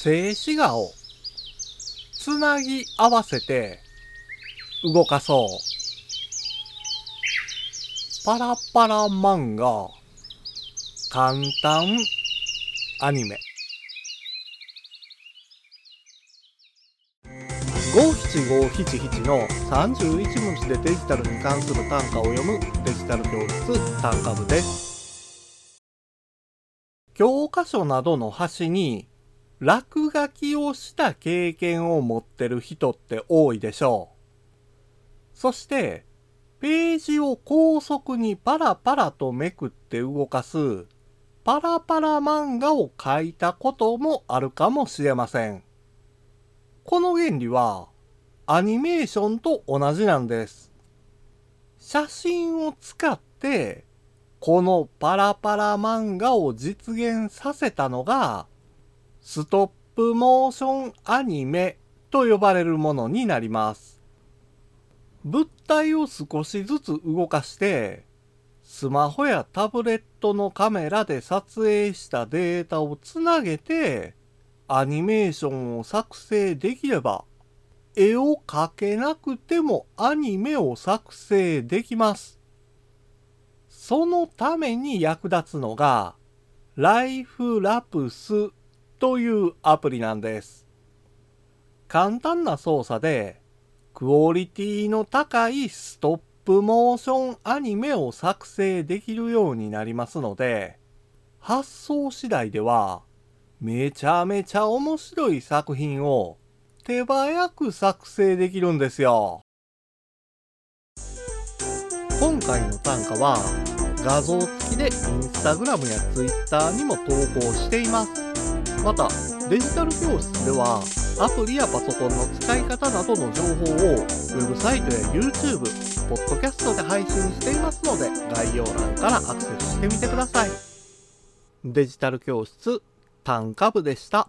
静止画をつなぎ合わせて動かそう。パラパラ漫画簡単アニメ57577の31文字でデジタルに関する単価を読むデジタル教室単価部です。教科書などの端に落書きをした経験を持ってる人って多いでしょう。そしてページを高速にパラパラとめくって動かすパラパラ漫画を書いたこともあるかもしれません。この原理はアニメーションと同じなんです。写真を使ってこのパラパラ漫画を実現させたのがストップモーションアニメと呼ばれるものになります。物体を少しずつ動かしてスマホやタブレットのカメラで撮影したデータをつなげてアニメーションを作成できれば、絵を描けなくてもアニメを作成できます。そのために役立つのが、ライフラプスというアプリなんです。簡単な操作で、クオリティの高いストップモーションアニメを作成できるようになりますので、発想次第では、めちゃめちゃ面白い作品を手早く作成できるんですよ。今回の短歌は画像付きで Instagram や Twitter にも投稿しています。またデジタル教室ではアプリやパソコンの使い方などの情報をウェブサイトや YouTube、ポッドキャストで配信していますので概要欄からアクセスしてみてください。デジタル教室短歌部でした。